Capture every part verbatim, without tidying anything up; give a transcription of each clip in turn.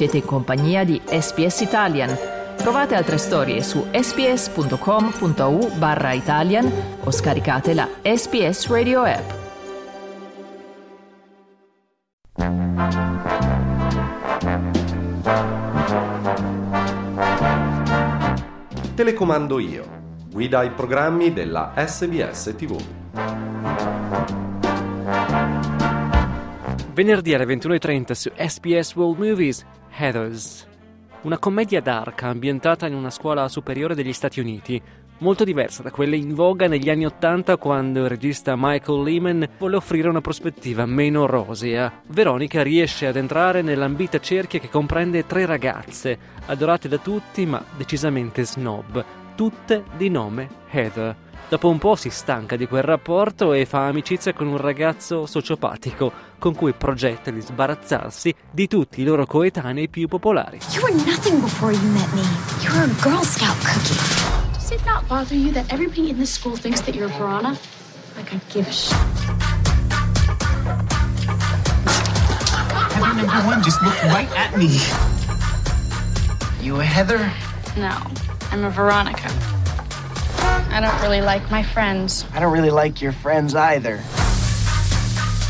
Siete in compagnia di S B S Italian. Trovate altre storie su sbs.com.au barra Italian o scaricate la S B S Radio App. Telecomando io, guida i programmi della S B S T V. Venerdì alle ventuno e trenta su S B S World Movies, Heathers. Una commedia dark ambientata in una scuola superiore degli Stati Uniti, molto diversa da quelle in voga negli anni Ottanta, quando il regista Michael Lehman volle offrire una prospettiva meno rosea. Veronica riesce ad entrare nell'ambita cerchia che comprende tre ragazze, adorate da tutti ma decisamente snob, tutte di nome Heather. Dopo un po' si stanca di quel rapporto e fa amicizia con un ragazzo sociopatico, con cui progetta di sbarazzarsi di tutti i loro coetanei più popolari. You were nothing before you met me. You're a Girl Scout cookie. Does it not bother you that everybody in this school thinks that you're a piranha? Like, I give a shit. Heather number one just looked right at me. You a Heather? No, I'm a Veronica. I don't really like my friends. I don't really like your friends either.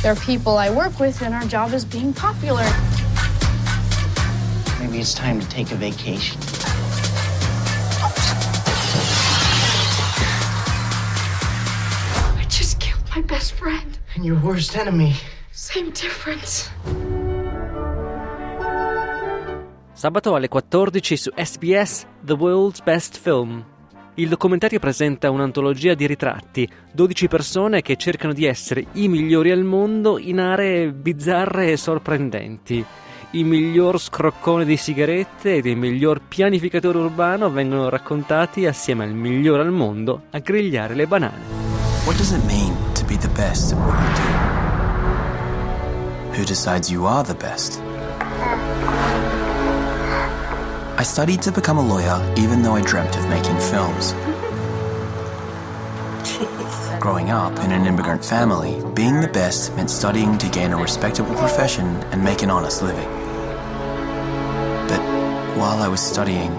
They're people I work with, and our job is being popular. Maybe it's time to take a vacation. My best friend. And your worst enemy. Same difference. Sabato alle quattordici su S B S The World's Best Film. Il documentario presenta un'antologia di ritratti, dodici persone che cercano di essere i migliori al mondo in aree bizzarre e sorprendenti. Il miglior scroccone di sigarette ed il miglior pianificatore urbano vengono raccontati assieme al migliore al mondo a grigliare le banane. What does it mean to be the best at what you do? Who decides you are the best? I studied to become a lawyer even though I dreamt of making films. Jeez. Growing up in an immigrant family, being the best meant studying to gain a respectable profession and make an honest living. But while I was studying,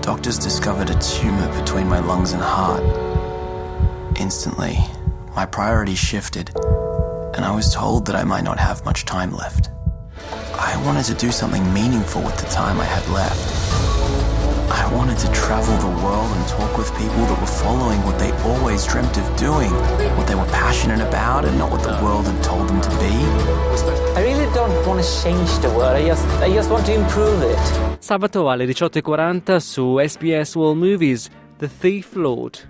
doctors discovered a tumor between my lungs and heart. Instantly, my priorities shifted, and I was told that I might not have much time left. I wanted to do something meaningful with the time I had left. I wanted to travel the world and talk with people that were following what they always dreamt of doing, what they were passionate about and not what the world had told them to be. I really don't want to change the world, I just, I just want to improve it. Sabato alle diciotto e quaranta su S B S World Movies, The Thief Lord.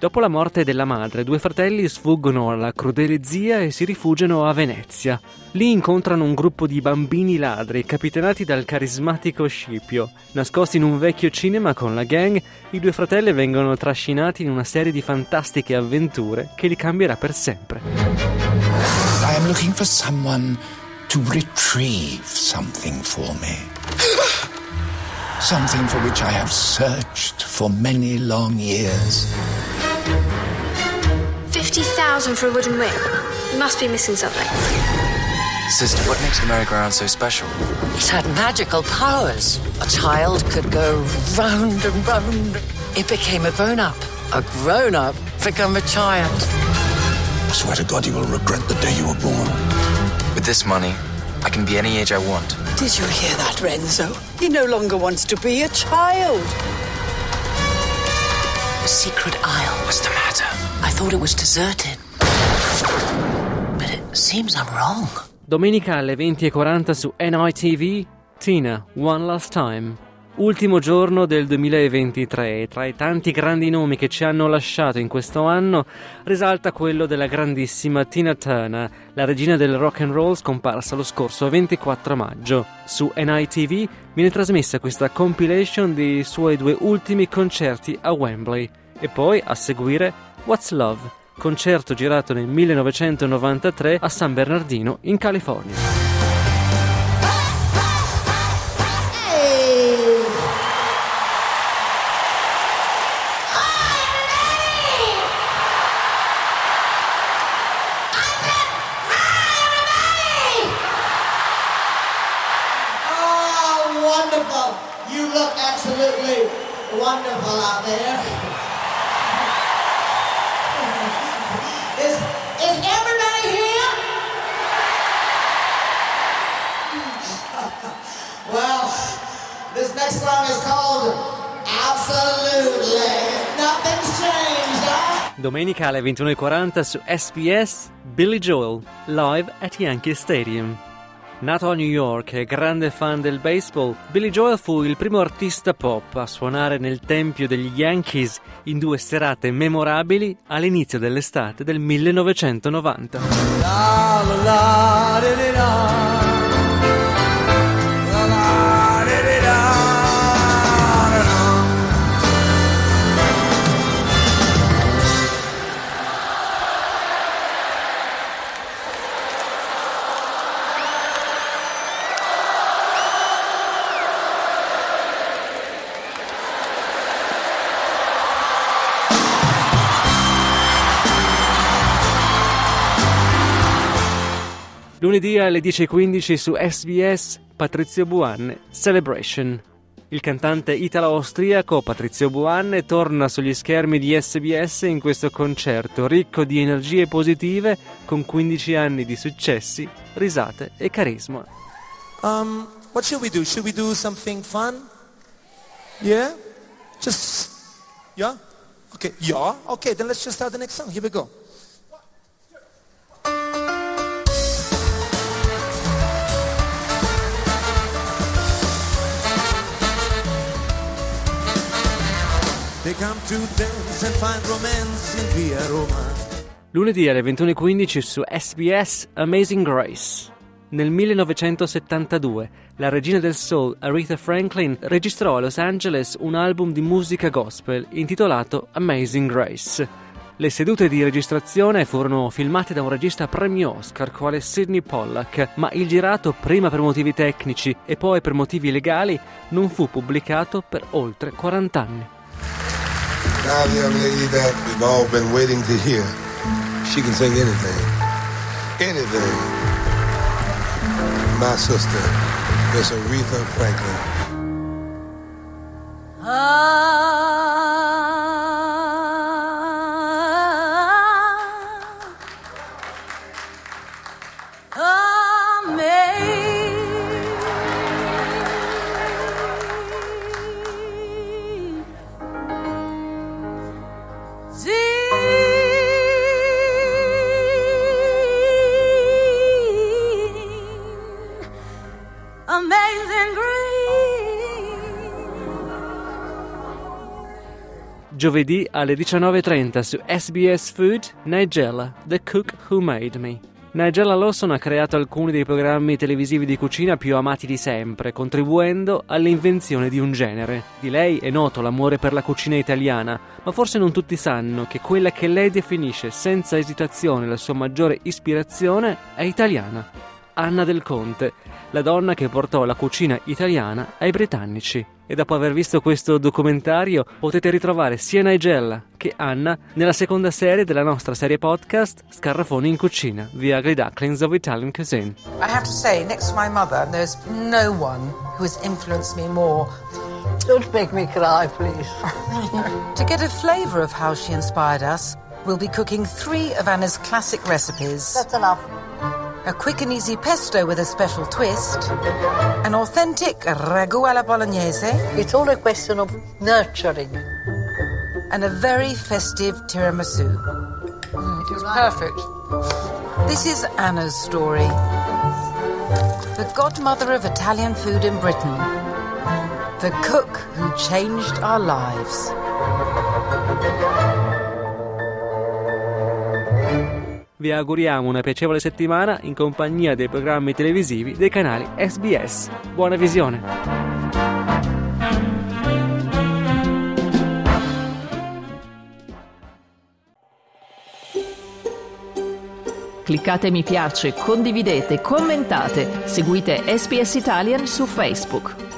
Dopo la morte della madre, due fratelli sfuggono alla crudele zia e si rifugiano a Venezia. Lì incontrano un gruppo di bambini ladri, capitanati dal carismatico Scipio. Nascosti in un vecchio cinema con la gang, i due fratelli vengono trascinati in una serie di fantastiche avventure che li cambierà per sempre. I am looking for someone to retrieve something for me. Something for which I have searched for many long years. fifty thousand for a wooden whip. You must be missing something. Sister, what makes the merry-go-round so special? It had magical powers. A child could go round and round. It became a grown-up. A grown-up became a child. I swear to God, you will regret the day you were born. With this money, I can be any age I want. Did you hear that, Renzo? He no longer wants to be a child. The secret aisle was the matter. I thought it was deserted. But it seems I'm wrong. Domenica alle venti e quaranta su N I T V, Tina, One Last Time. Ultimo giorno del duemilaventitré, tra i tanti grandi nomi che ci hanno lasciato in questo anno, risalta quello della grandissima Tina Turner, la regina del rock and roll scomparsa lo scorso ventiquattro maggio. Su N I T V viene trasmessa questa compilation dei suoi due ultimi concerti a Wembley e poi, a seguire, What's Love, concerto girato nel millenovecentonovantatré a San Bernardino, in California. You look absolutely wonderful out there. is, is everybody here? Well, this next song is called Absolutely. Nothing's changed, huh? Domenica alle ventuno e quaranta su S B S, Billy Joel, live at Yankee Stadium. Nato a New York e grande fan del baseball, Billy Joel fu il primo artista pop a suonare nel tempio degli Yankees in due serate memorabili all'inizio dell'estate del millenovecentonovanta. La, la, la, di, di, la. Lunedì alle dieci e quindici su S B S, Patrizio Buanne, Celebration. Il cantante italo-austriaco Patrizio Buanne torna sugli schermi di S B S in questo concerto ricco di energie positive con quindici anni di successi, risate e carisma. Um, what should we do? Should we do something fun? Yeah? Just... yeah? Okay, yeah? Okay, then let's just start the next song. Here we go. They come to dance and find romance in via Roma. Lunedì alle ventuno e quindici su S B S, Amazing Grace. Nel millenovecentosettantadue la regina del soul Aretha Franklin registrò a Los Angeles un album di musica gospel intitolato Amazing Grace. Le sedute di registrazione furono filmate da un regista premio Oscar quale Sidney Pollack, ma il girato prima per motivi tecnici e poi per motivi legali non fu pubblicato per oltre quarant'anni. Now the young lady that we've all been waiting to hear, she can sing anything, anything. My sister, Miss Aretha Franklin. Ah, ah, amazing. Giovedì alle diciannove e trenta su S B S Food, Nigella, The Cook Who Made Me. Nigella Lawson ha creato alcuni dei programmi televisivi di cucina più amati di sempre, contribuendo all'invenzione di un genere. Di lei è noto l'amore per la cucina italiana, ma forse non tutti sanno che quella che lei definisce senza esitazione la sua maggiore ispirazione è italiana. Anna del Conte, la donna che portò la cucina italiana ai britannici. E dopo aver visto questo documentario potete ritrovare sia Nigella che Anna nella seconda serie della nostra serie podcast Scarrafoni in Cucina, The Agri-Ducklings of Italian Cuisine. I have to say, next to my mother, there's no one who has influenced me more. Don't make me cry, please. To get a flavour of how she inspired us, we'll be cooking three of Anna's classic recipes. That's enough. A quick and easy pesto with a special twist, an authentic ragu alla bolognese. It's all a question of nurturing. And a very festive tiramisu. Mm, it was perfect. This is Anna's story. The godmother of Italian food in Britain. The cook who changed our lives. Vi auguriamo una piacevole settimana in compagnia dei programmi televisivi dei canali S B S. Buona visione! Cliccate mi piace, condividete, commentate, seguite S B S Italian su Facebook.